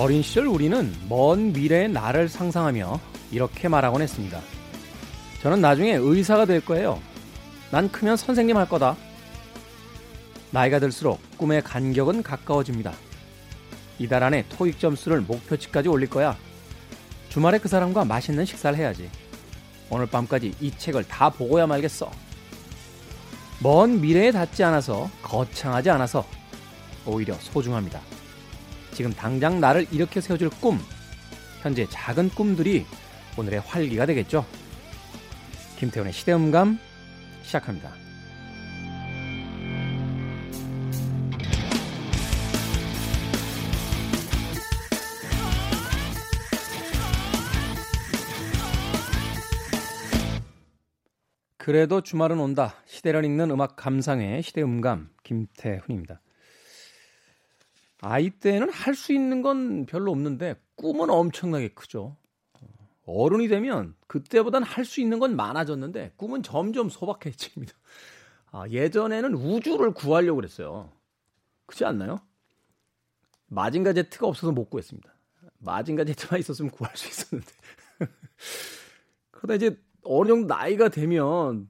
어린 시절 우리는 먼 미래의 나를 상상하며 이렇게 말하곤 했습니다. 저는 나중에 의사가 될 거예요. 난 크면 선생님 할 거다. 나이가 들수록 꿈의 간격은 가까워집니다. 이달 안에 토익 점수를 목표치까지 올릴 거야. 주말에 그 사람과 맛있는 식사를 해야지. 오늘 밤까지 이 책을 다 보고야 말겠어. 먼 미래에 닿지 않아서, 거창하지 않아서 오히려 소중합니다. 지금 당장 나를 이렇게 세워줄 꿈, 현재 작은 꿈들이 오늘의 활기가 되겠죠. 김태훈의 시대음감 시작합니다. 그래도 주말은 온다. 시대를 읽는 음악 감상회 시대음감 김태훈입니다. 아이 때는 할 수 있는 건 별로 없는데 꿈은 엄청나게 크죠. 어른이 되면 그때보단 할 수 있는 건 많아졌는데 꿈은 점점 소박해집니다. 아, 예전에는 우주를 구하려고 그랬어요. 그렇지 않나요? 마징가 제트가 없어서 못 구했습니다. 마징가 제트만 있었으면 구할 수 있었는데. 그러다 이제 어느 정도 나이가 되면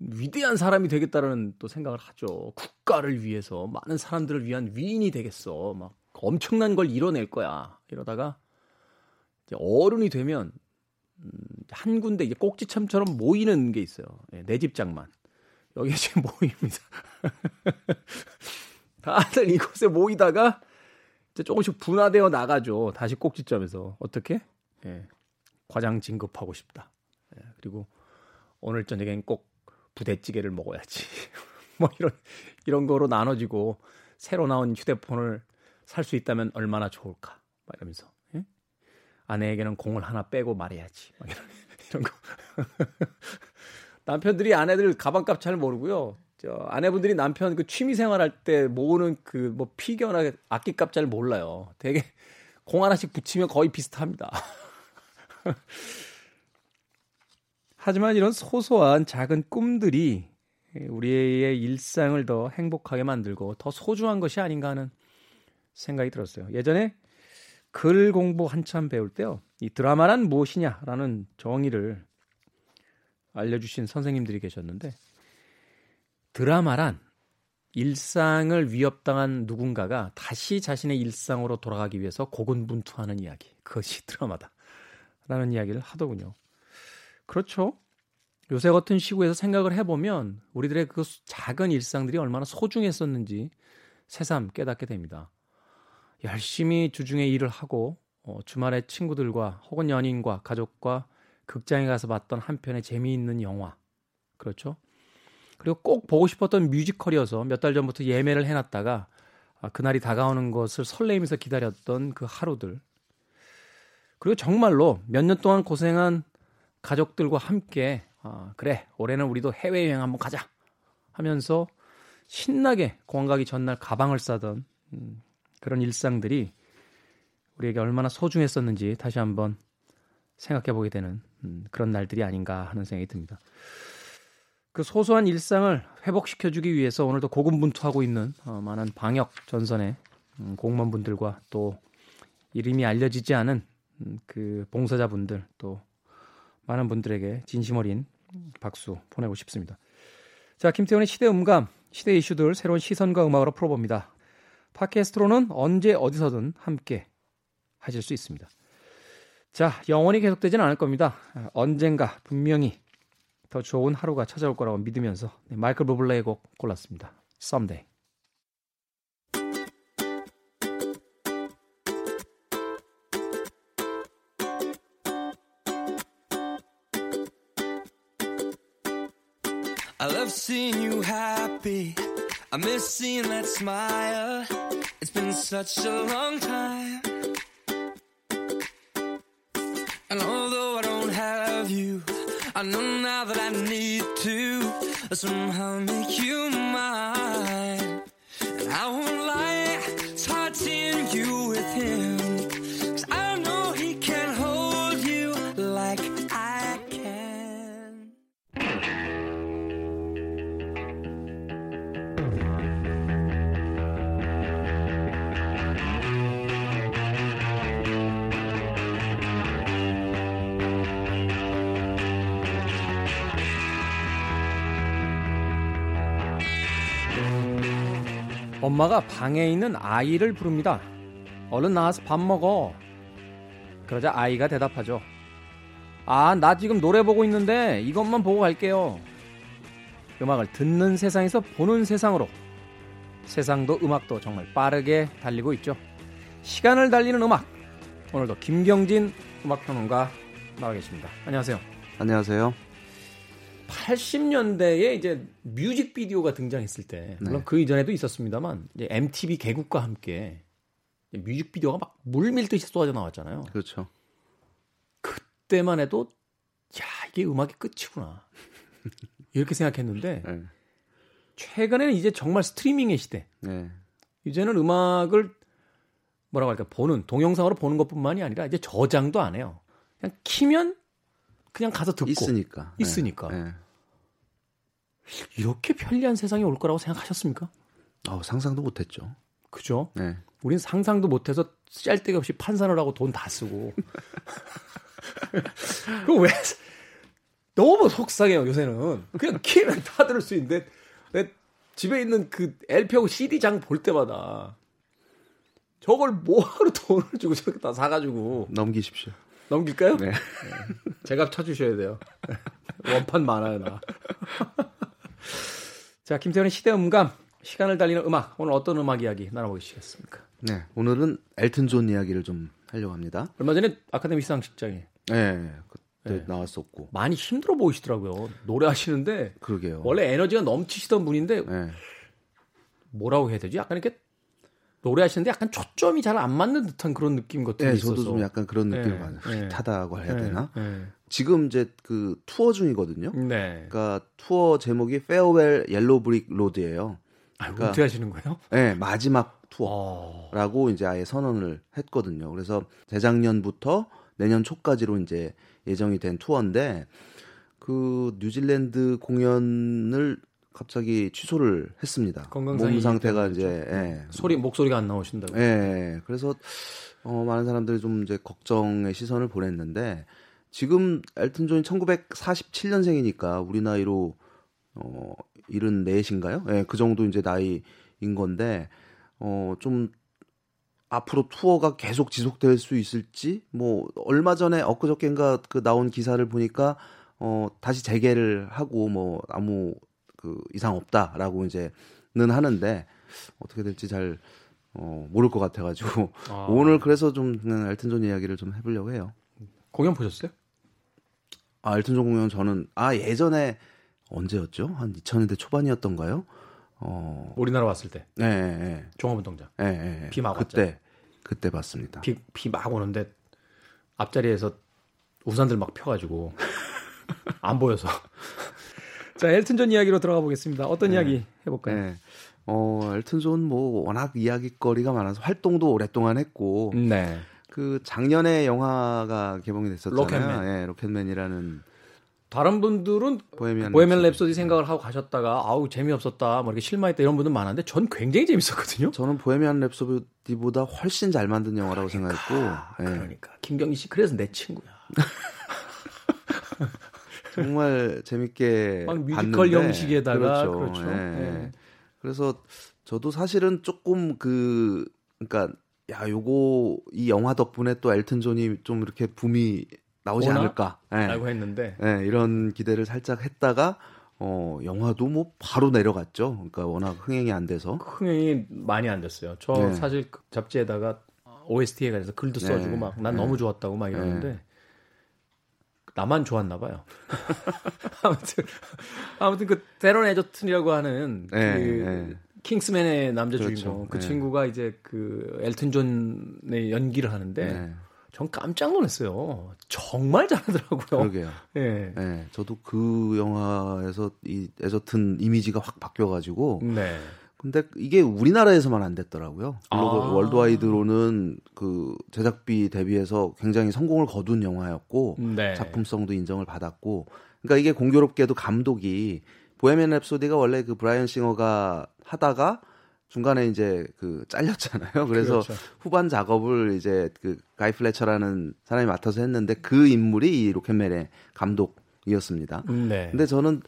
위대한 사람이 되겠다라는 또 생각을 하죠. 국가를 위해서, 많은 사람들을 위한 위인이 되겠어. 막 엄청난 걸 이뤄낼 거야. 이러다가 이제 어른이 되면 한 군데 이제 꼭지참처럼 모이는 게 있어요. 네, 내 집 장만. 여기에 지금 모입니다. 다들 이곳에 모이다가 이제 조금씩 분화되어 나가죠. 다시 꼭지점에서. 어떻게? 네, 과장 진급하고 싶다. 네, 그리고 오늘 저녁엔 꼭 부대찌개를 먹어야지. 뭐 이런 거로 나눠지고 새로 나온 휴대폰을 살 수 있다면 얼마나 좋을까. 막 이러면서 예? 아내에게는 공을 하나 빼고 말해야지. 막 이런 거. 남편들이 아내들 가방값 잘 모르고요. 저 아내분들이 남편 그 취미생활 할 때 모으는 그 뭐 피겨나 악기값 잘 몰라요. 되게 공 하나씩 붙이면 거의 비슷합니다. 하지만 이런 소소한 작은 꿈들이 우리의 일상을 더 행복하게 만들고 더 소중한 것이 아닌가 하는 생각이 들었어요. 예전에 글 공부 한참 배울 때요. 이 드라마란 무엇이냐라는 정의를 알려주신 선생님들이 계셨는데 드라마란 일상을 위협당한 누군가가 다시 자신의 일상으로 돌아가기 위해서 고군분투하는 이야기. 그것이 드라마다라는 이야기를 하더군요. 그렇죠. 요새 같은 시국에서 생각을 해보면 우리들의 그 작은 일상들이 얼마나 소중했었는지 새삼 깨닫게 됩니다. 열심히 주중에 일을 하고 주말에 친구들과 혹은 연인과 가족과 극장에 가서 봤던 한 편의 재미있는 영화. 그렇죠. 그리고 꼭 보고 싶었던 뮤지컬이어서 몇 달 전부터 예매를 해놨다가 그날이 다가오는 것을 설레이면서 기다렸던 그 하루들. 그리고 정말로 몇 년 동안 고생한 가족들과 함께 그래 올해는 우리도 해외여행 한번 가자 하면서 신나게 공항 가기 전날 가방을 싸던 그런 일상들이 우리에게 얼마나 소중했었는지 다시 한번 생각해보게 되는 그런 날들이 아닌가 하는 생각이 듭니다. 그 소소한 일상을 회복시켜주기 위해서 오늘도 고군분투하고 있는 많은 방역 전선의 공무원분들과 또 이름이 알려지지 않은 그 봉사자분들 또 많은 분들에게 진심 어린 박수 보내고 싶습니다. 자, 김태훈의 시대음감, 시대 이슈들 새로운 시선과 음악으로 풀어봅니다. 팟캐스트로는 언제 어디서든 함께 하실 수 있습니다. 자, 영원히 계속되지는 않을 겁니다. 언젠가 분명히 더 좋은 하루가 찾아올 거라고 믿으면서 마이클 부블레의 곡 골랐습니다. Someday. I love seeing you happy. I miss seeing that smile. It's been such a long time. And although I don't have you, I know now that I need to somehow make you mine. And I won't lie, it's hard seeing you with him. 'Cause I know he can hold you like I can. 엄마가 방에 있는 아이를 부릅니다. 얼른 나와서 밥 먹어. 그러자 아이가 대답하죠. 아, 나 지금 노래 보고 있는데 이것만 보고 갈게요. 음악을 듣는 세상에서 보는 세상으로 세상도 음악도 정말 빠르게 달리고 있죠. 시간을 달리는 음악, 오늘도 김경진 음악평론가 나와 계십니다. 안녕하세요. 안녕하세요. 80년대에 이제 뮤직비디오가 등장했을 때, 물론 그 이전에도 있었습니다만, 이제 MTV 개국과 함께 뮤직비디오가 막 물밀듯이 쏟아져 나왔잖아요. 그렇죠. 그때만 해도, 야, 이게 음악이 끝이구나. 이렇게 생각했는데, 네. 최근에는 이제 정말 스트리밍의 시대. 네. 이제는 음악을 뭐라고 할까, 보는, 동영상으로 보는 것뿐만이 아니라 이제 저장도 안 해요. 그냥 키면 그냥 가서 듣고. 있으니까. 네. 이렇게 편리한 세상이 올 거라고 생각하셨습니까? 상상도 못했죠. 그죠? 네. 우린 상상도 못해서 짤데기 없이 판산을 하고 돈 다 쓰고. 그거 왜? 너무 속상해요, 요새는. 그냥 키면 다 들을 수 있는데, 내 집에 있는 그 LP하고 CD장 볼 때마다 저걸 뭐하러 돈을 주고 저렇게 다 사가지고. 넘기십시오. 넘길까요? 네. 제값 쳐주셔야 돼요. 원판 많아요, 나. 자, 김태훈의 시대음감, 시간을 달리는 음악. 오늘 어떤 음악 이야기 나눠보시겠습니까? 네, 오늘은 엘튼 존 이야기를 좀 하려고 합니다. 얼마 전에 아카데미 시상식장에. 네, 그때 나왔었고. 많이 힘들어 보이시더라고요. 노래하시는데. 그러게요. 원래 에너지가 넘치시던 분인데, 네. 뭐라고 해야 되지? 약간 이렇게. 노래하시는데 약간 초점이 잘 안 맞는 듯한 그런 느낌 같은 게 있어서. 저도 좀 약간 그런 느낌이 많아요. 흐릿하다고 해야 되나? 지금 이제 그 투어 중이거든요. 네. 그러니까 투어 제목이 Farewell Yellow Brick Road예요. 그러니까 어떻게 하시는 거예요? 네, 마지막 투어라고 이제 아예 선언을 했거든요. 그래서 재작년부터 내년 초까지로 이제 예정이 된 투어인데 그 뉴질랜드 공연을 갑자기 취소를 했습니다. 몸 상태가 이제 소리 목소리가 안 나오신다고. 예. 그래서 많은 사람들이 좀 이제 걱정의 시선을 보냈는데 지금 엘튼 존이 1947년생이니까 우리 나이로 74인가요? 예, 그 정도 이제 나이인 건데 좀 앞으로 투어가 계속 지속될 수 있을지 뭐 얼마 전에 엊그저께인가 그 나온 기사를 보니까 다시 재개를 하고 뭐 아무 그 이상 없다라고 이제는 하는데 어떻게 될지 잘 모를 것 같아가지고 오늘 그래서 좀 엘튼 존 이야기를 좀 해보려고 해요. 공연 보셨어요? 아 엘튼 존 공연 저는 예전에 언제였죠? 한 2000년대 초반이었던가요? 우리나라 왔을 때. 네. 종합운동장. 네. 비 막 왔잖아요. 그때 봤습니다. 비 막 오는데 앞자리에서 우산들 막 펴가지고 안 보여서. 자, 엘튼 존 이야기로 들어가 보겠습니다. 어떤 이야기 해볼까요? 네. 엘튼 존 뭐 워낙 이야기거리가 많아서 활동도 오랫동안 했고, 네. 그 작년에 영화가 개봉이 됐었잖아요. 로켓맨. 네, 로켓맨이라는. 다른 분들은 보헤미안 랩소디 생각을 하고 가셨다가 아우 재미없었다, 뭐 이렇게 실망했다 이런 분들 많은데 전 굉장히 재밌었거든요. 저는 보헤미안 랩소디보다 훨씬 잘 만든 영화라고 생각했고. 그러니까 김경희 씨 그래서 내 친구야. 정말 재밌게 막 뮤지컬 형식에다가 그렇죠. 그래서 저도 사실은 조금 그러니까 야 요거 이 영화 덕분에 또 엘튼 존이 좀 이렇게 붐이 나오지 않을까라고 했는데 이런 기대를 살짝 했다가 영화도 뭐 바로 내려갔죠. 그러니까 워낙 흥행이 안 돼서 흥행이 많이 안 됐어요. 저 사실 그 잡지에다가 OST에 관해서 글도 써주고 막 난 너무 좋았다고 막 이러는데. 나만 좋았나 봐요. 아무튼 그 테런 에저튼이라고 하는 킹스맨의 남자 주인공 그 친구가 이제 그 엘튼 존의 연기를 하는데 전 깜짝 놀랐어요. 정말 잘하더라고요. 그러게요. 저도 그 영화에서 이 에저튼 이미지가 확 바뀌어가지고. 네. 근데 이게 우리나라에서만 안 됐더라고요. 월드와이드로는 그 제작비 대비해서 굉장히 성공을 거둔 영화였고 작품성도 인정을 받았고 그러니까 이게 공교롭게도 감독이 보헤미안 랩소디가 원래 그 브라이언 싱어가 하다가 중간에 이제 그 잘렸잖아요. 그래서 그렇죠. 후반 작업을 이제 그 가이 플래처라는 사람이 맡아서 했는데 그 인물이 이 로켓맨의 감독이었습니다. 근데 저는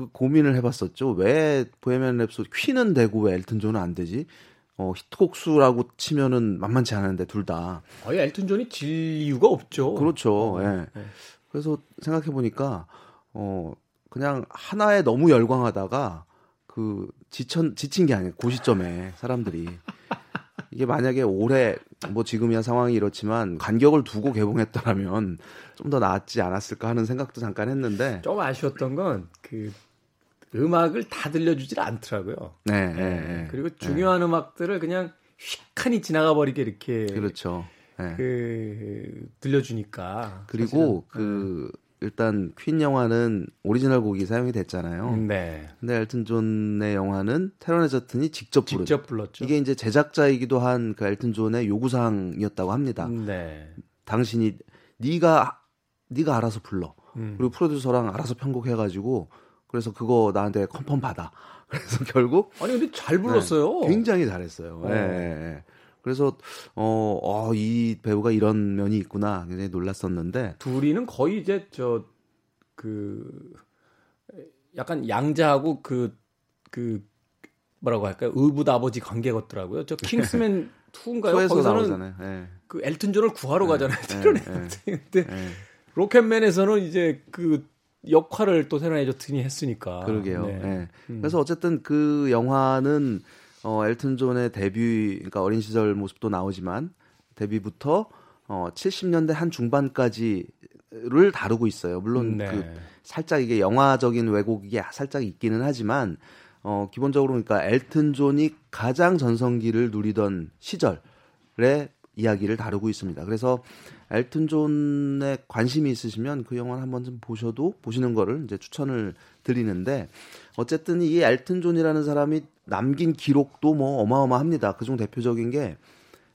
그 고민을 해봤었죠. 왜 보헤미안 랩소디 퀸은 되고 왜 엘튼 존은 안 되지? 히트곡 수라고 치면은 만만치 않은데 둘 다. 아예 엘튼 존이 질 이유가 없죠. 그렇죠. 예. 네. 그래서 생각해 보니까 그냥 하나에 너무 열광하다가 그 지친 게 아니에요. 고시점에 사람들이. 이게 만약에 올해 뭐 지금이야 상황이 이렇지만 간격을 두고 개봉했더라면 좀 더 나았지 않았을까 하는 생각도 잠깐 했는데 좀 아쉬웠던 건 그 음악을 다 들려주질 않더라고요. 네. 네. 그리고 중요한 네. 음악들을 그냥 휙하니 지나가 버리게 이렇게 그렇죠. 네. 그 들려주니까 그리고 사실은. 그 일단 퀸 영화는 오리지널 곡이 사용이 됐잖아요. 네. 근데 엘튼 존의 영화는 테런 에저튼이 직접 불렀죠. 이게 이제 제작자이기도 한 그 엘튼 존의 요구사항이었다고 합니다. 네. 당신이 네가 알아서 불러. 그리고 프로듀서랑 알아서 편곡해가지고 그래서 그거 나한테 컨펌 받아. 그래서 결국 아니 근데 잘 불렀어요. 네, 굉장히 잘했어요. 네. 네. 그래서 이 배우가 이런 면이 있구나 굉장히 놀랐었는데 둘이는 거의 이제 저 그 약간 양자하고 그 뭐라고 할까요 의붓아버지 관계 같더라고요. 저 킹스맨 2인가요? 거기서는 나오잖아요. 네. 그 엘튼 존을 구하러 가잖아요. 테런 에저튼. 근데 로켓맨에서는 이제 그 역할을 또 테런 에저튼이 했으니까. 그러게요. 네. 네. 그래서 어쨌든 그 영화는. 엘튼 존의 데뷔, 그러니까 어린 시절 모습도 나오지만 데뷔부터 70년대 한 중반까지를 다루고 있어요. 물론 네. 그 살짝 이게 영화적인 왜곡이 살짝 있기는 하지만 기본적으로 그러니까 엘튼 존이 가장 전성기를 누리던 시절의 이야기를 다루고 있습니다. 그래서 엘튼 존에 관심이 있으시면 그 영화를 한번 좀 보시는 거를 이제 추천을 드리는데 어쨌든 이 엘튼 존이라는 사람이 남긴 기록도 뭐 어마어마합니다. 그중 대표적인 게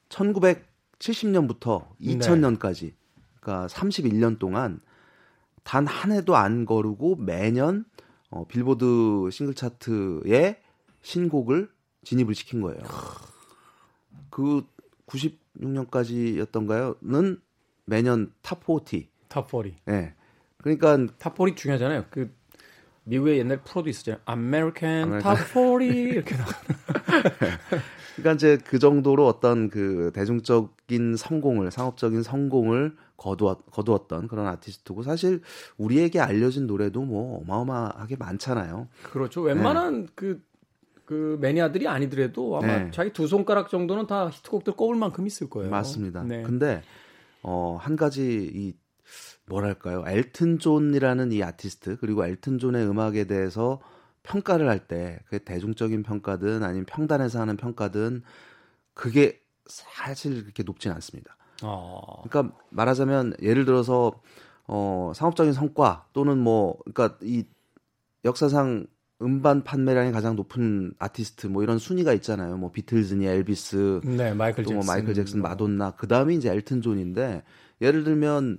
1970년부터 2000년까지 그러니까 31년 동안 단 한 해도 안 거르고 매년 빌보드 싱글 차트에 신곡을 진입을 시킨 거예요. 그 96년까지였던가요?는 매년 탑 40. 네. 그러니까 탑 40 중요하잖아요. 그 미국의 옛날 프로도 있었잖아요. 아메리칸 탑 40 이렇게 나가. 그러니까 이제 그 정도로 어떤 그 대중적인 성공을 상업적인 성공을 거두었던 그런 아티스트고 사실 우리에게 알려진 노래도 뭐 어마어마하게 많잖아요. 그렇죠. 웬만한 그 매니아들이 아니더라도 아마 자기 두 손가락 정도는 다 히트곡들 꼽을 만큼 있을 거예요. 맞습니다. 네. 근데 한 가지 이 뭐랄까요? 엘튼 존이라는 이 아티스트 그리고 엘튼 존의 음악에 대해서 평가를 할 때 그게 대중적인 평가든 아니면 평단에서 하는 평가든 그게 사실 그렇게 높진 않습니다. 그러니까 말하자면 예를 들어서 상업적인 성과 또는 뭐 그러니까 이 역사상 음반 판매량이 가장 높은 아티스트 뭐 이런 순위가 있잖아요. 뭐 비틀즈니 엘비스, 네, 마이클 또 뭐 잭슨, 마이클 잭슨, 마돈나 그다음이 이제 엘튼 존인데 예를 들면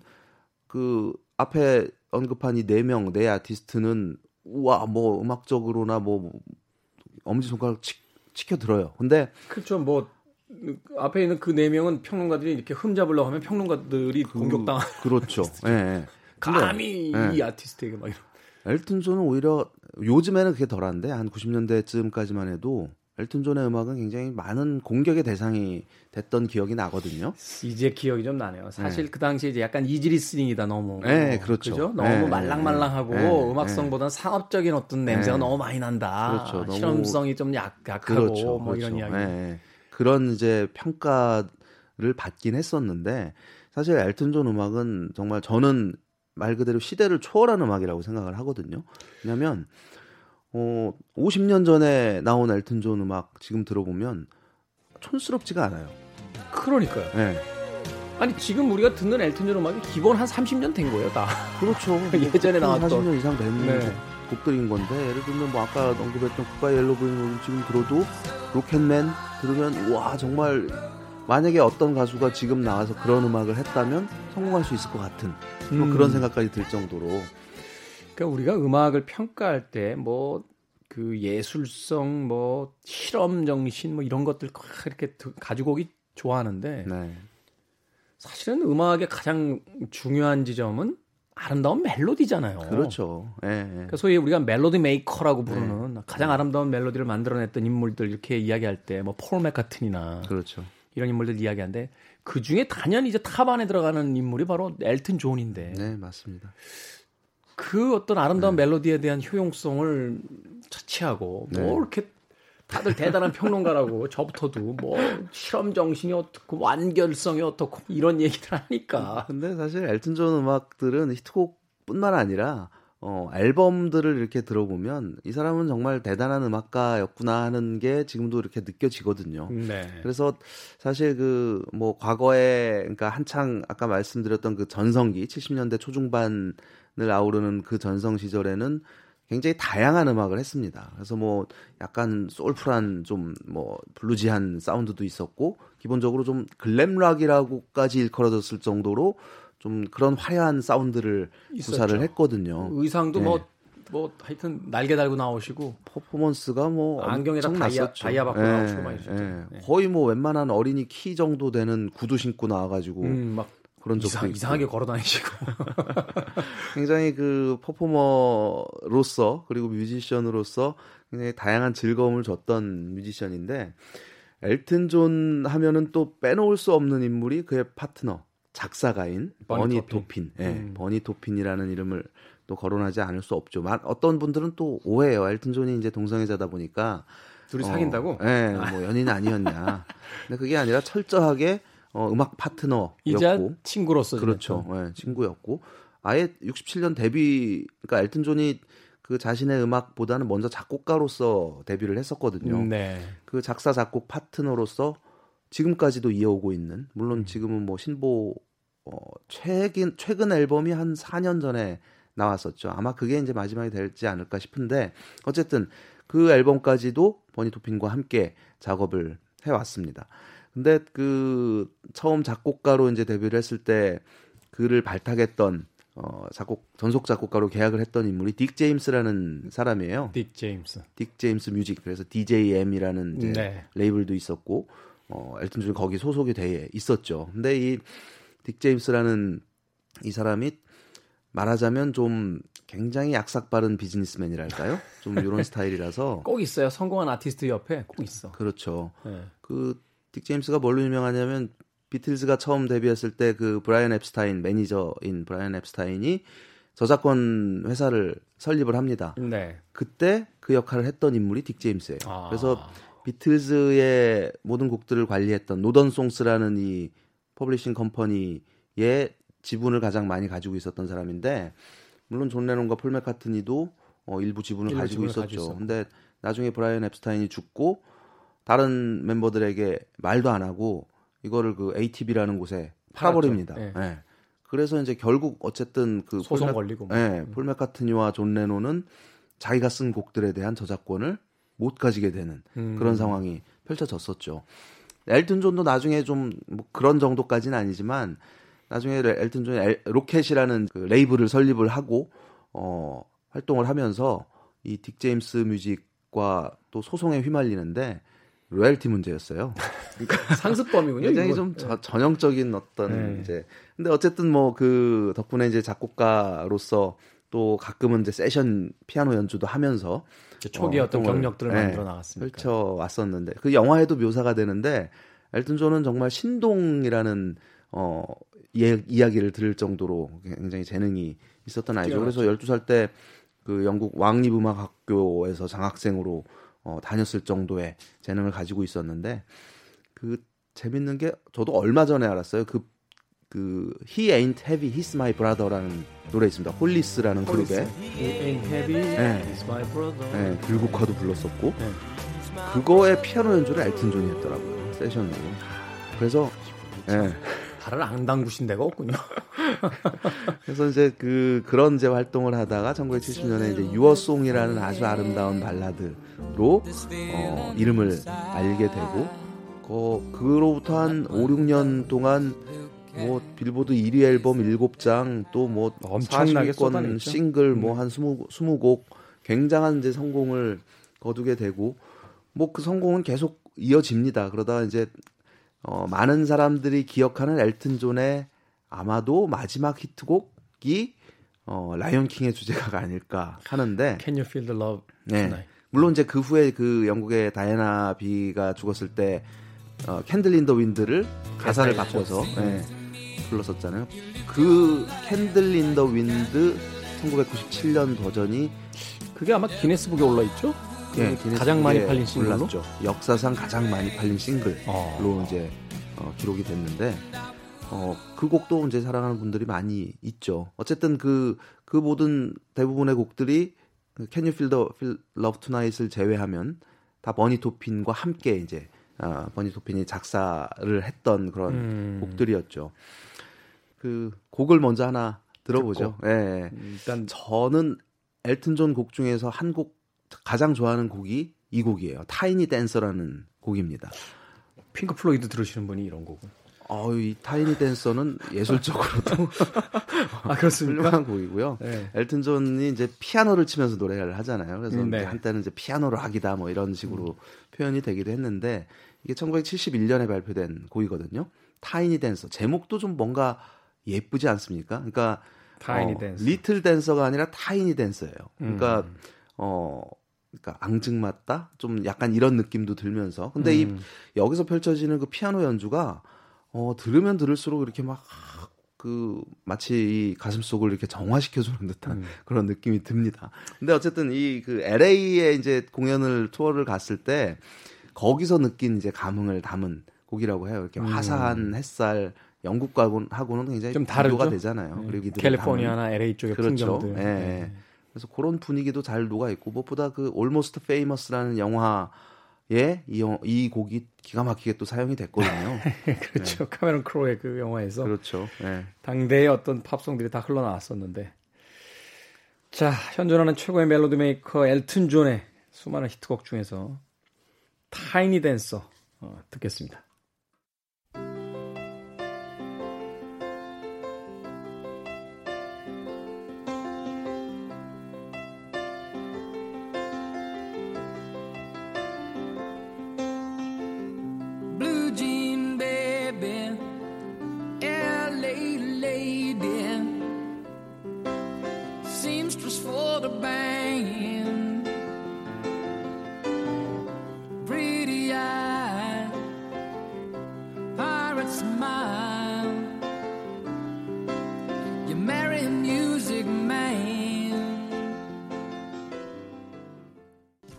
그 앞에 언급한 이 4명, 4 아티스트는 우와 뭐 음악적으로나 뭐 엄지 손가락 치켜 들어요. 근데 그렇죠. 뭐 앞에 있는 그 4명은 평론가들이 이렇게 흠잡으려고 하면 평론가들이 공격당. 그렇죠. 예. 네. 감히 이 아티스트에게 막 이런. 엘튼 존은 오히려 요즘에는 그게 덜한데 한 90년대쯤까지만 해도 엘튼 존의 음악은 굉장히 많은 공격의 대상이 됐던 기억이 나거든요. 이제 기억이 좀 나네요. 사실 네. 그 당시에 이제 약간 이지리스닝이다 너무. 네, 그렇죠. 그죠? 너무 네, 말랑말랑하고 네, 음악성보다는 상업적인 어떤 냄새가 너무 많이 난다. 그렇죠. 실험성이 너무... 좀 약하고 그렇죠, 뭐 그렇죠. 이런 이야기. 네, 그런 이제 평가를 받긴 했었는데 사실 엘튼 존 음악은 정말 저는 말 그대로 시대를 초월한 음악이라고 생각을 하거든요. 왜냐하면 50년 전에 나온 엘튼 존 음악 지금 들어보면 촌스럽지가 않아요. 그러니까요. 네. 아니 지금 우리가 듣는 엘튼 존 음악이 기본 한 30년 된 거예요, 다. 그렇죠. 예전에 나왔던 40년 이상 된 곡들인 건데 예를 들면 뭐 아까 언급했던 Goodbye Yellow Brick Road 지금 들어도 로켓맨 들으면 와 정말 만약에 어떤 가수가 지금 나와서 그런 음악을 했다면 성공할 수 있을 것 같은 그런 생각까지 들 정도로. 그러니까 우리가 음악을 평가할 때 뭐 그 예술성, 뭐 실험 정신, 뭐 이런 것들 이렇게 가지고 오기 좋아하는데 사실은 음악의 가장 중요한 지점은 아름다운 멜로디잖아요. 그렇죠. 예, 예. 그러니까 소위 우리가 멜로디 메이커라고 부르는 예. 가장 아름다운 멜로디를 만들어냈던 인물들 이렇게 이야기할 때 뭐 폴 맥카트니나 그렇죠. 이런 인물들 이야기하는데 그 중에 단연 이제 탑 안에 들어가는 인물이 바로 엘튼 존인데. 네, 맞습니다. 그 어떤 아름다운 네. 멜로디에 대한 효용성을 차치하고 네. 뭐 이렇게 다들 대단한 평론가라고 저부터도 뭐 실험 정신이 어떻고 완결성이 어떻고 이런 얘기를 하니까. 근데 사실 엘튼 존 음악들은 히트곡뿐만 아니라 앨범들을 이렇게 들어보면 이 사람은 정말 대단한 음악가였구나 하는 게 지금도 이렇게 느껴지거든요. 네. 그래서 사실 그 뭐 과거에 그러니까 한창 아까 말씀드렸던 그 전성기 70년대 초중반을 아우르는 그 전성 시절에는 굉장히 다양한 음악을 했습니다. 그래서 뭐 약간 소울풀한 좀 뭐 블루지한 사운드도 있었고 기본적으로 좀 글램락이라고까지 일컬어졌을 정도로 좀 그런 화려한 사운드를 있었죠. 구사를 했거든요. 의상도 뭐 하여튼 날개 달고 나오시고 퍼포먼스가 뭐 안경에다 다이아 받고 나오시고 말이죠. 거의 뭐 웬만한 어린이 키 정도 되는 구두 신고 나와가지고 막 그런 이상하게 걸어다니시고 굉장히 그 퍼포머로서 그리고 뮤지션으로서 굉장히 다양한 즐거움을 줬던 뮤지션인데 엘튼 존 하면은 또 빼놓을 수 없는 인물이 그의 파트너 작사가인 버니 토핀. 예, 버니 토핀이라는 이름을 또 거론하지 않을 수 없죠. 어떤 분들은 또 오해해요. 엘튼 존이 이제 동성애자다 보니까 둘이 사귄다고? 예, 뭐 연인 아니었냐. 근데 그게 아니라 철저하게 음악 파트너였고 이자 친구로서 그렇죠. 예, 친구였고 아예 67년 데뷔 그러니까 엘튼 존이 그 자신의 음악보다는 먼저 작곡가로서 데뷔를 했었거든요. 네. 그 작사 작곡 파트너로서 지금까지도 이어오고 있는 물론 지금은 뭐 신보 최근 앨범이 한 4년 전에 나왔었죠. 아마 그게 이제 마지막이 될지 않을까 싶은데 어쨌든 그 앨범까지도 버니 토핀과 함께 작업을 해왔습니다. 근데 그 처음 작곡가로 이제 데뷔를 했을 때 그를 발탁했던 전속 작곡가로 계약을 했던 인물이 딕 제임스라는 사람이에요. 딕 제임스 뮤직 그래서 DJM이라는 이제 네. 레이블도 있었고. 엘튼 존이 거기 소속이 돼 있었죠. 근데 이 딕 제임스라는 이 사람이 말하자면 좀 굉장히 약삭빠른 비즈니스맨이랄까요? 좀 이런 스타일이라서 꼭 있어요. 성공한 아티스트 옆에 꼭 있어. 그렇죠. 네. 그 딕 제임스가 뭘로 유명하냐면 비틀즈가 처음 데뷔했을 때 그 브라이언 앱스타인 매니저인 브라이언 앱스타인이 저작권 회사를 설립을 합니다. 네. 그때 그 역할을 했던 인물이 딕 제임스예요. 아. 그래서 비틀즈의 모든 곡들을 관리했던 노던송스라는 이 퍼블리싱 컴퍼니의 지분을 가장 많이 가지고 있었던 사람인데 물론 존 레논과 폴 맥카트니도 일부 지분을 가지고 있었죠. 근데 나중에 브라이언 앱스타인이 죽고 다른 멤버들에게 말도 안 하고 이거를 그 ATB라는 곳에 팔아버립니다. 네. 네. 그래서 이제 결국 어쨌든 그 소송 걸리고 네. 폴 맥카트니와 존 레논은 자기가 쓴 곡들에 대한 저작권을 못 가지게 되는 그런 상황이 펼쳐졌었죠. 엘튼 존도 나중에 좀 뭐 그런 정도까지는 아니지만 나중에 엘튼 존이 로켓이라는 그 레이블을 설립을 하고 활동을 하면서 이 딕 제임스 뮤직과 또 소송에 휘말리는데 로열티 문제였어요. 그러니까 상습범이군요. 굉장히 이건. 좀 전형적인 어떤 네. 이제 근데 어쨌든 뭐 그 덕분에 이제 작곡가로서 또 가끔은 이제 세션 피아노 연주도 하면서 초기의 어떤 경력들을 만들어 나갔습니다. 펼쳐 왔었는데 그 영화에도 묘사가 되는데 엘튼 존은 정말 신동이라는 이야기를 들을 정도로 굉장히 재능이 있었던 아이죠. 그래서 12살 때 그 영국 왕립음악학교에서 장학생으로 다녔을 정도의 재능을 가지고 있었는데 그 재밌는 게 저도 얼마 전에 알았어요. 그 He Ain't Heavy, He's My Brother라는 노래 있습니다. 홀리스라는 그룹의 He Ain't Heavy, He's My Brother. 네, 불국화도 불렀었고 네. 그거의 피아노 연주를 엘튼 존이 했더라고요. 세션으로. 그래서 네. 다른 앙당구신 데가 없군요. 그래서 이제 그런 이제 활동을 하다가 1970년에 이제 유어송이라는 아주 아름다운 발라드로 이름을 알게 되고 그로부터 한 5, 6년 동안 뭐 빌보드 1위 앨범 7장 또 뭐 40위권 싱글 뭐 한 20곡 굉장한 이제 성공을 거두게 되고 뭐 그 성공은 계속 이어집니다. 그러다 이제 많은 사람들이 기억하는 엘튼 존의 아마도 마지막 히트곡이 라이온 킹의 주제가가 아닐까 하는데 Can you feel the love tonight? 네. 물론 이제 그 후에 그 영국의 다이애나 비가 죽었을 때 캔들 인 더 윈드를 가사를 바꿔서 네, 불렀었잖아요. 그 캔들 인 더 윈드 1997년 버전이 그게 아마 기네스북에 올라있죠? 네, 기네스북에 가장 많이 팔린 싱글로? 역사상 가장 많이 팔린 싱글로 이제 기록이 됐는데 그 곡도 이제 사랑하는 분들이 많이 있죠. 어쨌든 그 모든 대부분의 곡들이 Can You Feel Love Tonight을 제외하면 다 버니 토핀과 함께 이제 버니 토핀이 작사를 했던 그런 곡들이었죠. 그 곡을 먼저 하나 들어보죠. 예, 일단 저는 엘튼 존 곡 중에서 한 곡 가장 좋아하는 곡이 이 곡이에요. 타이니 댄서라는 곡입니다. 핑크 플로이드 들으시는 분이 이런 곡은? 이 타이니 댄서는 예술적으로도 그렇습니까? 훌륭한 곡이고요. 네. 엘튼 존이 이제 피아노를 치면서 노래를 하잖아요. 그래서 네. 한때는 이제 피아노를 하기다 뭐 이런 식으로 표현이 되기도 했는데 이게 1971년에 발표된 곡이거든요. 타이니 댄서 제목도 좀 뭔가 예쁘지 않습니까? 그러니까 타이니 댄서, 리틀 댄서가 아니라 타이니 댄서예요. 그러니까 그러니까 앙증맞다, 좀 약간 이런 느낌도 들면서 근데 이 여기서 펼쳐지는 그 피아노 연주가 들으면 들을수록 이렇게 막 그 마치 이 가슴 속을 이렇게 정화시켜주는 듯한 그런 느낌이 듭니다. 근데 어쨌든 이 그 LA에 이제 공연을 투어를 갔을 때 거기서 느낀 이제 감흥을 담은 곡이라고 해요. 이렇게 화사한 햇살 영국하고는 굉장히 좀 다르죠? 되잖아요. 네. 그리고 캘리포니아나 LA 쪽의 풍경들. 그렇죠. 예. 네. 그래서 그런 분위기도 잘 녹아 있고 무엇보다 그 Almost Famous라는 영화에 이 곡이 기가 막히게 또 사용이 됐거든요. 그렇죠. 네. 카메론 크로우의 그 영화에서 그렇죠. 네. 당대의 어떤 팝송들이 다 흘러나왔었는데 자, 현존하는 최고의 멜로디 메이커 엘튼 존의 수많은 히트곡 중에서 타이니 댄서 듣겠습니다.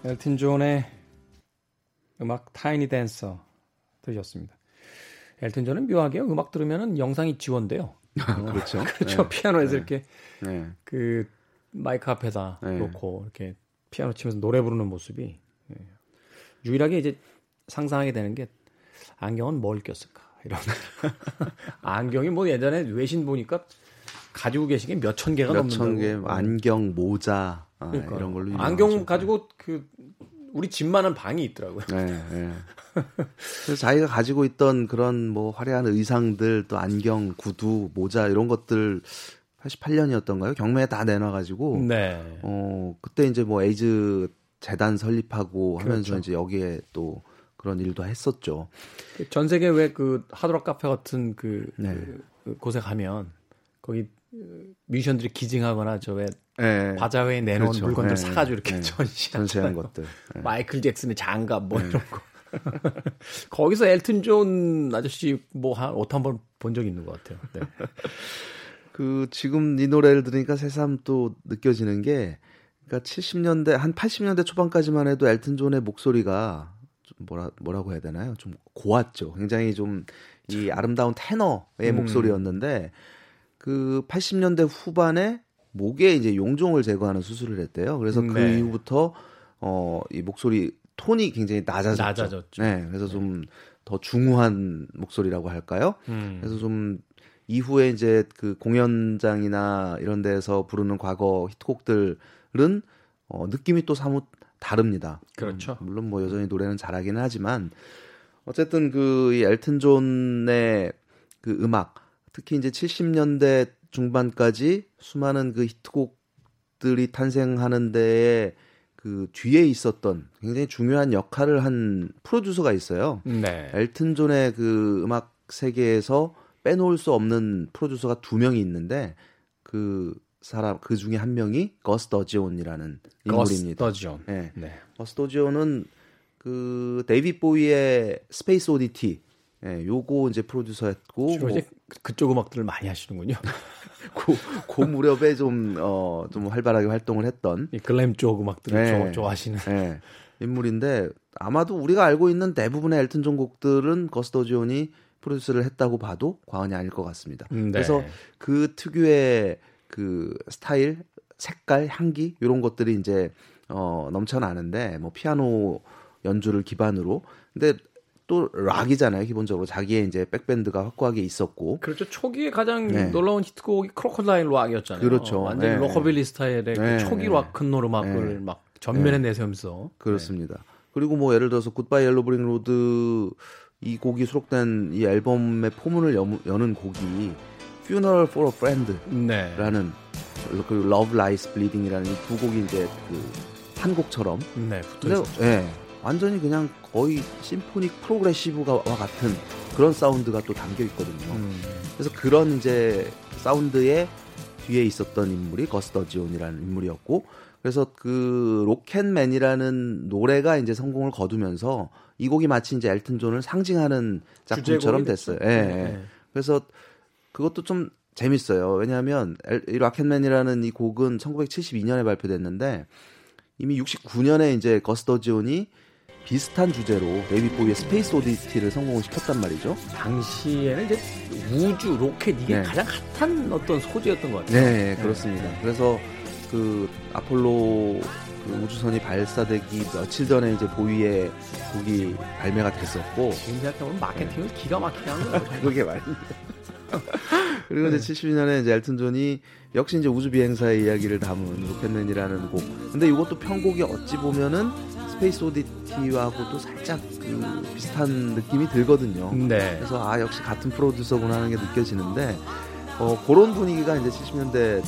엘튼 존의 음악 타이니 댄서 들으셨습니다. 엘튼 존은 묘하게 음악 들으면 영상이 지원돼요. 그렇죠. 그렇죠. 네. 피아노에서 네. 이렇게 네. 그 마이크 앞에다 네. 놓고 이렇게 피아노 치면서 노래 부르는 모습이 유일하게 이제 상상하게 되는 게 안경은 뭘 꼈을까 이런 안경이 뭐 예전에 외신 보니까 가지고 계신 게 몇천 개가 넘는다고. 개 안경 모자 그러니까. 이런 걸로 안경 가지고 그 우리 집만한 방이 있더라고요. 네, 네. 그래서 자기가 가지고 있던 그런 뭐 화려한 의상들 또 안경, 구두, 모자 이런 것들 88년이었던가요? 경매에 다 내놔가지고 네. 그때 이제 뭐 에이즈 재단 설립하고 하면서 그렇죠. 이제 여기에 또 그런 일도 했었죠. 전 세계 왜 그 하드락 카페 같은 그, 네. 그 곳에 가면 거기 뮤지션들이 기증하거나 저 왜 네. 바자회에 내놓은 그렇죠. 물건들 네. 사가지고 이렇게 네. 전시한 것들 네. 마이클 잭슨의 장갑 뭐 네. 이런 거 거기서 엘튼 존 아저씨 뭐 한 옷 한 번 본 적이 있는 것 같아요. 네. 그 지금 이 노래를 들으니까 새삼 또 느껴지는 게 그러니까 70년대 한 80년대 초반까지만 해도 엘튼 존의 목소리가 좀 뭐라고 해야 되나요? 좀 고왔죠. 굉장히 좀 이 아름다운 테너의 목소리였는데. 그 80년대 후반에 목에 이제 용종을 제거하는 수술을 했대요. 그래서 그 네. 이후부터 이 목소리 톤이 굉장히 낮아졌죠. 네, 그래서 좀 더 중후한 목소리라고 할까요? 그래서 좀 이후에 이제 그 공연장이나 이런 데서 부르는 과거 히트곡들은 느낌이 또 사뭇 다릅니다. 그렇죠. 물론 뭐 여전히 노래는 잘하기는 하지만 어쨌든 그 이 엘튼 존의 그 음악 특히 이제 70년대 중반까지 수많은 그 히트곡들이 탄생하는 데에 그 뒤에 있었던 굉장히 중요한 역할을 한 프로듀서가 있어요. 네. 엘튼 존의 그 음악 세계에서 빼놓을 수 없는 프로듀서가 두 명이 있는데 그 사람 그 중에 한 명이 거스 더지온이라는 인물입니다. 거스 더지온. 네. 네. 거스 더지온은 그 데이빗 보위의 스페이스 오디티, 예, 요거 이제 프로듀서였고 뭐, 이제 그쪽 음악들을 많이 하시는군요. 그 무렵에 좀 활발하게 활동을 했던 이 글램 쪽 음악들을 예, 좋아하시는 예, 인물인데 아마도 우리가 알고 있는 대부분의 엘튼 존 곡들은 거스 더지온이 프로듀스를 했다고 봐도 과언이 아닐 것 같습니다. 네. 그래서 그 특유의 그 스타일, 색깔, 향기 이런 것들이 이제 넘쳐나는데 뭐 피아노 연주를 기반으로. 근데 또 락이잖아요. 기본적으로 자기의 이제 백밴드가 확고하게 있었고. 그렇죠. 초기에 가장 네. 놀라운 히트곡이 크로커다일 락이었잖아요. 그렇죠. 완전 히 네. 로커빌리 스타일의 네. 그 초기 네. 락큰롤 음악을 네. 막 전면에 네. 내세우면서. 그렇습니다. 네. 그리고 뭐 예를 들어서 굿바이 옐로우 브릭 로드 이 곡이 수록된 이 앨범의 포문을 여는 곡이 Funeral for a Friend라는 네. 그 Love Lies Bleeding이라는 이 두 곡이 이제 그 한 곡처럼. 네. 붙어 있었죠. 네. 완전히 그냥 거의 심포닉 프로그레시브와 같은 그런 사운드가 또 담겨 있거든요. 그래서 그런 이제 사운드의 뒤에 있었던 인물이 거스 더지온이라는 인물이었고, 그래서 그 로켓맨이라는 노래가 이제 성공을 거두면서 이 곡이 마치 이제 엘튼 존을 상징하는 작품처럼 됐어요. 예, 예. 그래서 그것도 좀 재밌어요. 왜냐하면 이 로켓맨이라는 이 곡은 1972년에 발표됐는데 이미 69년에 이제 거스 더지온이 비슷한 주제로 데이빗 보위의 스페이스 오디티를 성공을 시켰단 말이죠. 당시에는 이제 우주, 로켓 이게 네. 가장 핫한 어떤 소재였던 것 같아요. 네, 네. 그렇습니다. 네. 그래서 그 아폴로 그 우주선이 발사되기 며칠 전에 이제 보위의 곡이 발매가 됐었고 지금 생각해보면 마케팅을 네. 기가 막히게 하는 거예요. 그게 말입니다. 그리고 이제 72년에 이제 엘튼 존이 역시 이제 우주 비행사의 이야기를 담은 로켓맨이라는 곡. 근데 이것도 편곡이 어찌 보면은 스페이스 오디티하고도 살짝 그 비슷한 느낌이 들거든요. 네. 그래서 아 역시 같은 프로듀서구나 하는 게 느껴지는데 그런 분위기가 이제 70년대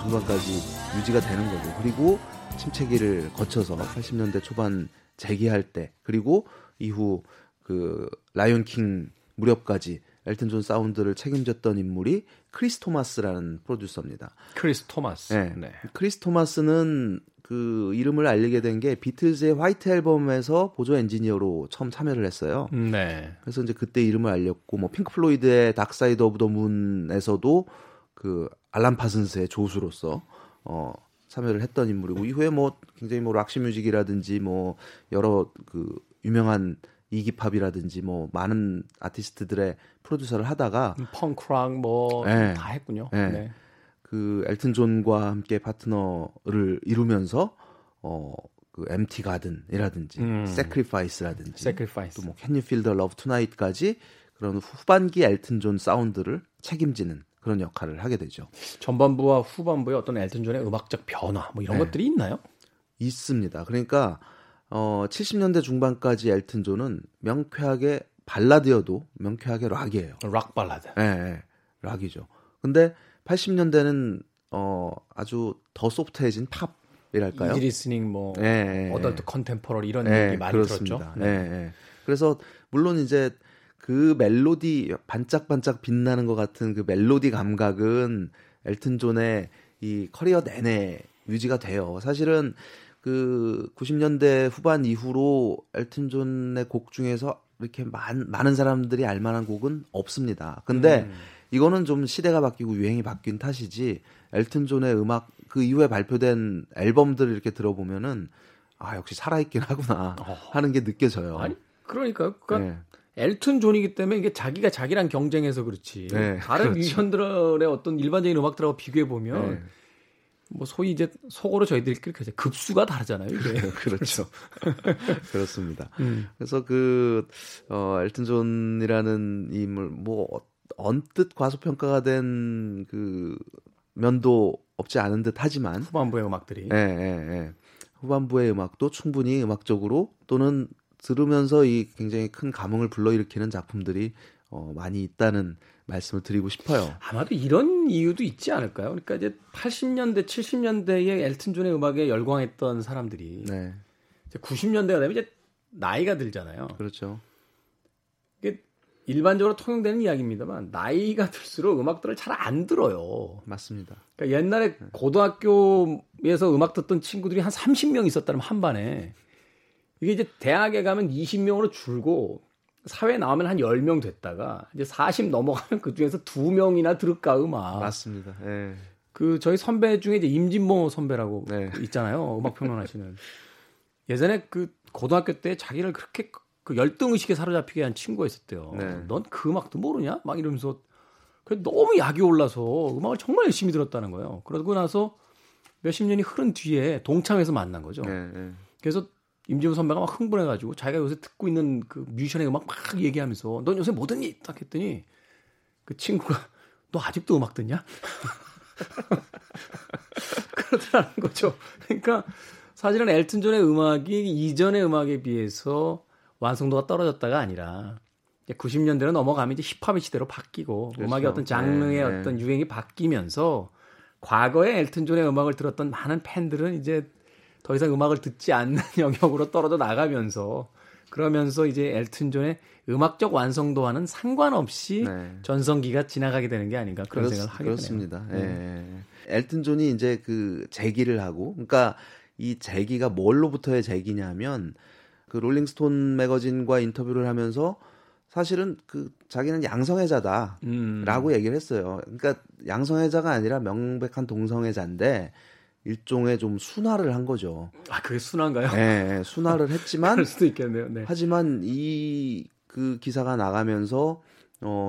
중반까지 유지가 되는 거죠. 그리고 침체기를 거쳐서 80년대 초반 재기할 때 그리고 이후 그 라이온 킹 무렵까지 엘튼 존 사운드를 책임졌던 인물이 크리스 토마스라는 프로듀서입니다. 크리스 토마스. 네. 네. 크리스 토마스는 그 이름을 알리게 된 게 비틀즈의 화이트 앨범에서 보조 엔지니어로 처음 참여를 했어요. 네. 그래서 이제 그때 이름을 알렸고 뭐 핑크 플로이드의 닥 사이드 오브 더 문에서도 그 알란 파슨스의 조수로서 참여를 했던 인물이고 이후에 뭐 굉장히 뭐 락시 뮤직이라든지 뭐 여러 그 유명한 이기팝이라든지 뭐 많은 아티스트들의 프로듀서를 하다가 펑크랑 뭐 다 했군요. 네. 네. 그 엘튼 존과 함께 파트너를 이루면서 그 Empty Garden이라든지 Sacrifice라든지 또 뭐 Can You Feel the Love Tonight까지 그런 후반기 엘튼 존 사운드를 책임지는 그런 역할을 하게 되죠. 전반부와 후반부의 어떤 엘튼 존의 음악적 변화 뭐 이런 네. 것들이 있나요? 있습니다. 그러니까 70년대 중반까지 엘튼 존은 명쾌하게 발라드여도 명쾌하게 락이에요. 락 발라드. 네, 락이죠. 근데 80년대는 아주 더 소프트해진 팝이랄까요? 이지 리스닝 뭐 어덜트 컨템포러리 이런 얘기 많이 그렇습니다. 들었죠. 네. 네. 그래서 물론 이제 그 멜로디 반짝반짝 빛나는 것 같은 그 멜로디 감각은 엘튼 존의 이 커리어 내내 유지가 돼요. 사실은 그 90년대 후반 이후로 엘튼 존의 곡 중에서 이렇게 많은 사람들이 알만한 곡은 없습니다. 근데 이거는 좀 시대가 바뀌고 유행이 바뀐 탓이지 엘튼 존의 음악 그 이후에 발표된 앨범들을 이렇게 들어보면은 아 역시 살아있긴 하구나 하는 게 느껴져요. 아니 그러니까 네. 엘튼 존이기 때문에 이게 자기가 자기랑 경쟁해서 그렇지 네, 다른 그렇죠. 뮤지션들의 어떤 일반적인 음악들하고 비교해 보면. 네. 뭐 소위 이제 속어로 저희들끼리 급수가 다르잖아요. 이게. 그렇죠. 그렇습니다. 그래서 그 엘튼 존이라는 인물 뭐 언뜻 과소평가가 된 그 면도 없지 않은 듯 하지만 후반부의 음악들이 예. 후반부의 음악도 충분히 음악적으로 또는 들으면서 이 굉장히 큰 감흥을 불러일으키는 작품들이 많이 있다는 말씀을 드리고 싶어요. 아마도 이런 이유도 있지 않을까요? 그러니까 이제 80년대, 70년대에 엘튼 존의 음악에 열광했던 사람들이 네. 이제 90년대가 되면 이제 나이가 들잖아요. 그렇죠. 이게 일반적으로 통용되는 이야기입니다만 나이가 들수록 음악들을 잘 안 들어요. 맞습니다. 그러니까 옛날에 고등학교에서 음악 듣던 친구들이 한 30명 있었다면 한 반에 이게 이제 대학에 가면 20명으로 줄고 사회에 나오면 한 10명 됐다가 이제 40 넘어가면 그중에서 2명이나 들을까 음악. 맞습니다. 예. 그 저희 선배 중에 이제 임진모 선배라고 네. 있잖아요. 음악 평론하시는. 예전에 그 고등학교 때 자기를 그렇게 그 열등의식에 사로잡히게 한 친구가 있었대요. 네. 넌 그 음악도 모르냐? 막 이러면서 너무 약이 올라서 음악을 정말 열심히 들었다는 거예요. 그러고 나서 몇십 년이 흐른 뒤에 동창회에서 만난 거죠. 네, 네. 그래서 임진모 선배가 막 흥분해가지고 자기가 요새 듣고 있는 그 뮤지션의 음악 막 얘기하면서 넌 요새 뭐 듣니? 딱 했더니 그 친구가 너 아직도 음악 듣냐? 그러더라는 거죠. 그러니까 사실은 엘튼 존의 음악이 이전의 음악에 비해서 완성도가 떨어졌다가 아니라 90년대로 넘어가면 이제 힙합의 시대로 바뀌고 그렇죠. 음악의 어떤 장르의 네, 어떤 유행이 바뀌면서 과거에 엘튼 존의 음악을 들었던 많은 팬들은 이제 더 이상 음악을 듣지 않는 영역으로 떨어져 나가면서 그러면서 이제 엘튼 존의 음악적 완성도와는 상관없이 네. 전성기가 지나가게 되는 게 아닌가 그런 생각을 하게 그렇습니다. 되네요. 예. 엘튼 존이 이제 그 재기를 하고 그러니까 이 재기가 뭘로부터의 재기냐면 그 롤링스톤 매거진과 인터뷰를 하면서 사실은 그 자기는 양성애자다라고 얘기를 했어요. 그러니까 양성애자가 아니라 명백한 동성애자인데 일종의 좀 순화를 한 거죠. 아, 그게 순화인가요? 네, 순화를 했지만 그럴 수도 있겠네요. 네. 하지만 이 그 기사가 나가면서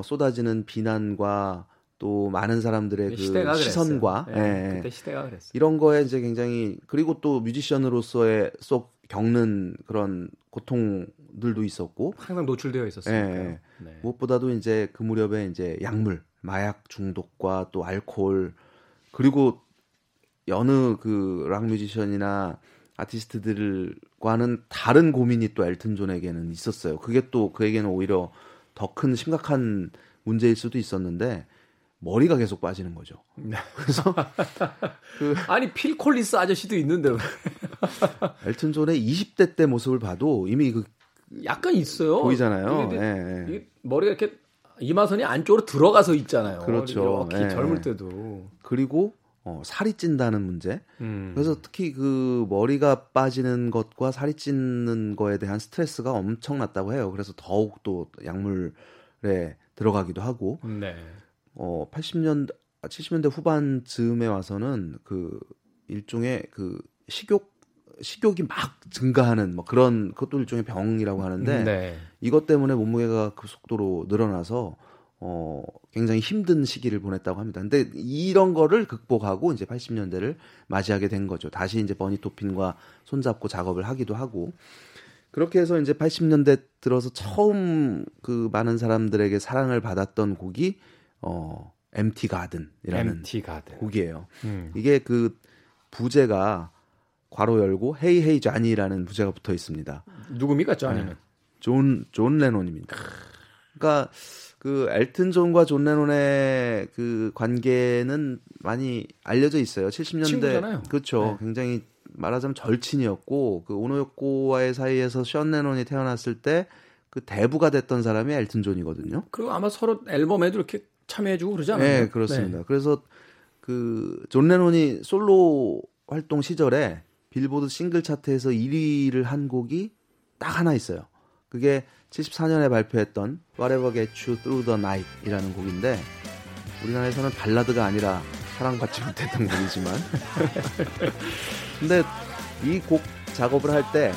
쏟아지는 비난과 또 많은 사람들의 그 시선과 예, 그때 시대가 그랬어요. 이런 거에 이제 굉장히 그리고 또 뮤지션으로서의 속 겪는 그런 고통들도 있었고 항상 노출되어 있었으니까요. 예, 네. 무엇보다도 이제 그 무렵에 이제 약물, 마약 중독과 또 알코올 그리고 여느 그 락 뮤지션이나 아티스트들과는 다른 고민이 또 엘튼 존에게는 있었어요. 그게 또 그에게는 오히려 더 큰 심각한 문제일 수도 있었는데 머리가 계속 빠지는 거죠. 그래서 아니 필 콜린스 아저씨도 있는데 엘튼 존의 20대 때 모습을 봐도 이미 그 약간 있어요. 보이잖아요. 이게, 예, 예. 머리가 이렇게 이마선이 안쪽으로 들어가서 있잖아요. 그렇죠. 예, 젊을 때도 그리고 살이 찐다는 문제. 그래서 특히 그 머리가 빠지는 것과 살이 찌는 거에 대한 스트레스가 엄청났다고 해요. 그래서 더욱 또 약물에 들어가기도 하고. 네. 70년대 후반쯤에 와서는 그 일종의 그 식욕이 막 증가하는 뭐 그런 그것도 일종의 병이라고 하는데 네. 이것 때문에 몸무게가 급속도로 늘어나서 굉장히 힘든 시기를 보냈다고 합니다. 근데 이런 거를 극복하고 이제 80년대를 맞이하게 된 거죠. 다시 이제 버니 토핀과 손잡고 작업을 하기도 하고. 그렇게 해서 이제 80년대 들어서 처음 그 많은 사람들에게 사랑을 받았던 곡이 Empty Garden이라는 곡이에요. 이게 그 부제가 괄호 열고 Hey Hey Johnny라는 부제가 붙어 있습니다. 누굽니까, Johnny는? 네. 존 레논입니다. 그러니까 그 엘튼 존과 존 레논의 그 관계는 많이 알려져 있어요. 70년대 친구잖아요. 그렇죠. 네. 굉장히 말하자면 절친이었고 그 오노요코와의 사이에서 션 레논이 태어났을 때 그 대부가 됐던 사람이 엘튼 존이거든요. 그리고 아마 서로 앨범에도 이렇게 참여해주고 그러지 않아요? 네, 그렇습니다. 네. 그래서 그 존 레논이 솔로 활동 시절에 빌보드 싱글 차트에서 1위를 한 곡이 딱 하나 있어요. 그게 74년에 발표했던 Whatever Gets You Through the Night이라는 곡인데 우리나라에서는 발라드가 아니라 사랑받지 못했던 곡이지만 근데 이 곡 작업을 할 때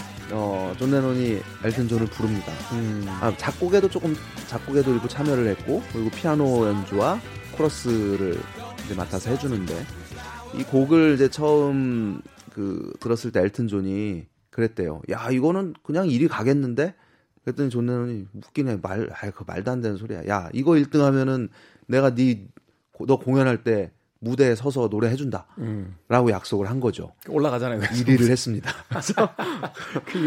존 레논이 엘튼 존을 부릅니다. 작곡에도 일부 참여를 했고 그리고 피아노 연주와 코러스를 이제 맡아서 해주는데 이 곡을 이제 처음 그 들었을 때 엘튼 존이 그랬대요. 야 이거는 그냥 1위 가겠는데? 그랬더니 존 레논이 웃기네. 그 말도 안 되는 소리야. 야 이거 1등 하면은 내가 너 공연할 때 무대에 서서 노래해준다. 라고 약속을 한 거죠. 올라가잖아요. 1위를 했습니다. 그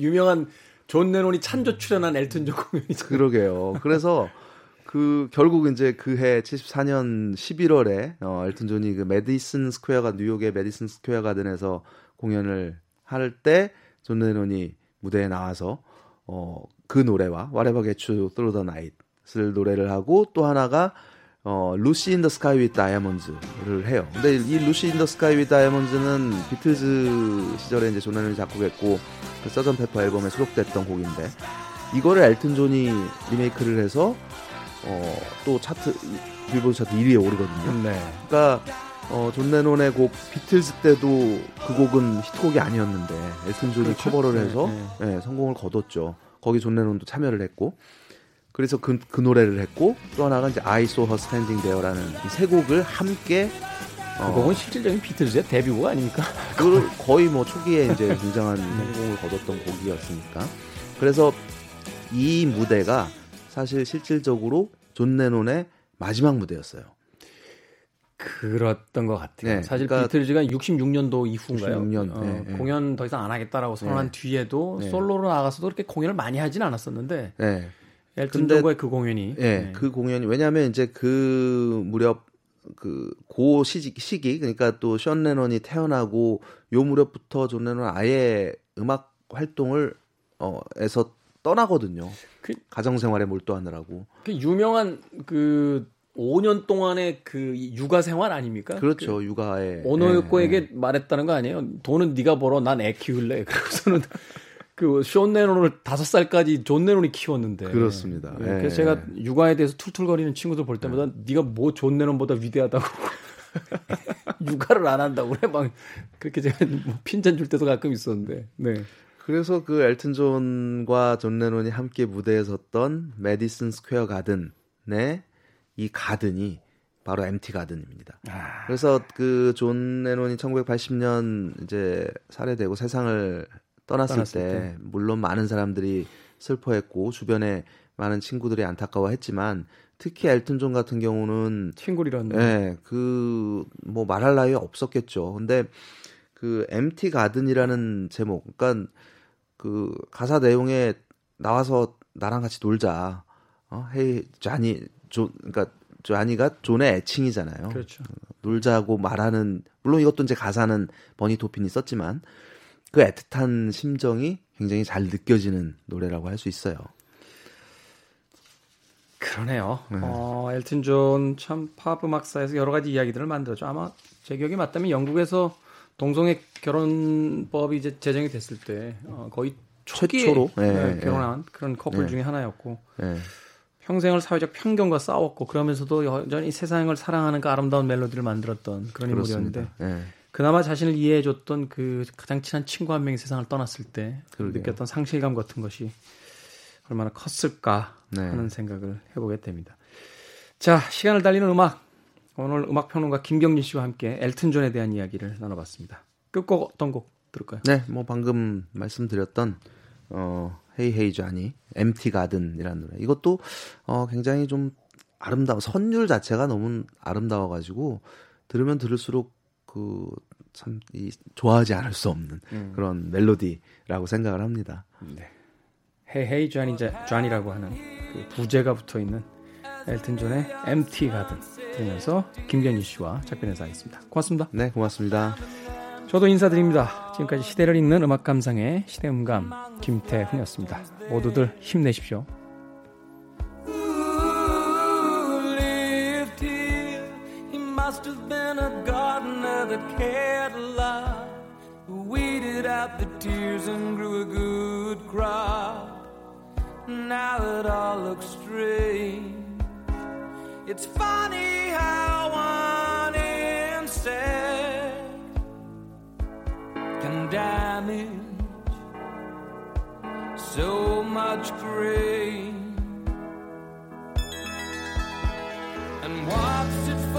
유명한 존 레논이 찬조 출연한 엘튼 존 공연이죠. 그러게요. 그래서 결국 이제 그해 74년 11월에 엘튼 존이 그 뉴욕의 메디슨 스퀘어 가든에서 공연을 할 때 존 레논이 무대에 나와서 그 노래와 Whatever Gets You Through the Night 를 노래를 하고 또 하나가 루시 인 더 스카이 위드 다이아몬즈를 해요. 근데 이 루시 인 더 스카이 위드 다이아몬즈는 비틀즈 시절에 이제 존 레논이 작곡했고 그 서전 페퍼 앨범에 수록됐던 곡인데 이거를 엘튼 존이 리메이크를 해서 또 차트 빌보드 차트 1위에 오르거든요. 네. 그러니까 존 레논의 곡 비틀즈 때도 그 곡은 히트곡이 아니었는데 엘튼 존이 그렇죠? 커버를 해서 네, 성공을 거뒀죠. 거기 존 레논도 참여를 했고 그래서 그 노래를 했고 또 하나가 이제 I Saw Her Standing There라는 이 세 곡을 함께 그건 실질적인 비틀즈의 데뷔곡 아닙니까? 그 거의 뭐 초기에 이제 굉장한 성공을 거뒀던 곡이었으니까 그래서 이 무대가 사실 실질적으로 존 레논의 마지막 무대였어요. 그랬던 것 같아요. 네, 사실 그러니까 비틀즈가 66년도 이후인가요? 66년, 네. 공연 더 이상 안 하겠다라고 선언한 뒤에도 솔로로 나가서도 그렇게 공연을 많이 하진 않았었는데 엘튼 존과의 그 공연이 그 공연이 왜냐하면 이제 그 무렵 그 고 시기 그러니까 또 션 레논이 태어나고 요 무렵부터 존 레논은 아예 음악 활동을 에서 떠나거든요. 가정생활에 몰두하느라고. 그 유명한 그 5년 동안의 그 육아 생활 아닙니까? 그렇죠. 그 육아에. 오노유코에게 말했다는 거 아니에요? 돈은 네가 벌어. 난 애 키울래. 그래서는 그 션 레논을 5살까지 존 레논이 키웠는데. 그렇습니다. 예. 그래서 제가 육아에 대해서 툴툴거리는 친구들 볼 때마다 네가 뭐 존 레논보다 위대하다고. 육아를 안 한다고 그래. 막 그렇게 제가 뭐 핀잔 줄 때도 가끔 있었는데. 네. 그래서 그 엘튼 존과 존 레논이 함께 무대에 섰던 매디슨 스퀘어 가든의 이 가든이 바로 MT 가든입니다. 아. 그래서 그 존 레논이 1980년 이제 살해되고 세상을 떠났을 때 물론 많은 사람들이 슬퍼했고 주변에 많은 친구들이 안타까워했지만 특히 엘튼 존 같은 경우는 킹골이라는 그 뭐 말할 나위 없었겠죠. 근데 그 MT 가든이라는 제목, 그러니까 그 가사 내용에 나와서 나랑 같이 놀자. 헤이 자니 존, 그러니까 자니가 존의 애칭이잖아요. 그렇죠. 놀자고 말하는 물론 이것도 이제 가사는 버니 토핀이 썼지만 그 애틋한 심정이 굉장히 잘 느껴지는 노래라고 할 수 있어요. 그러네요. 엘튼 존 참 팝 음악사에서 여러 가지 이야기들을 만들었죠. 아마 제 기억이 맞다면 영국에서 동성애 결혼법이 이제 제정이 됐을 때 거의 최초로 결혼한 그런 커플 중에 하나였고 평생을 사회적 편견과 싸웠고 그러면서도 여전히 세상을 사랑하는 그 아름다운 멜로디를 만들었던 그런 인물이었는데 그나마 자신을 이해해줬던 그 가장 친한 친구 한 명이 세상을 떠났을 때 느꼈던 상실감 같은 것이 얼마나 컸을까 하는 생각을 해보게 됩니다. 자, 시간을 달리는 음악. 오늘 음악평론가 김경진 씨와 함께 엘튼 존에 대한 이야기를 나눠봤습니다. 끝곡 어떤 곡 들을까요? 네, 뭐 방금 말씀드렸던 헤이 헤이 자니, MT 가든이라는 노래. 이것도 굉장히 좀 아름다워. 선율 자체가 너무 아름다워가지고 들으면 들을수록 그 참 이 좋아하지 않을 수 없는 그런 멜로디라고 생각을 합니다. 네, 헤이 헤이 자니 자니라고 하는 그 부제가 붙어 있는 엘튼 존의 MT 가든 들으면서 김경진 씨와 작별인사하겠습니다. 고맙습니다. 네, 고맙습니다. 저도 인사드립니다. 지금까지 시대를 읽는 음악 감상의 시대음감 김태훈이었습니다. 모두들 힘내십시오. Now it all looks strange. It's funny how one insect can damage so much grain. And what's it?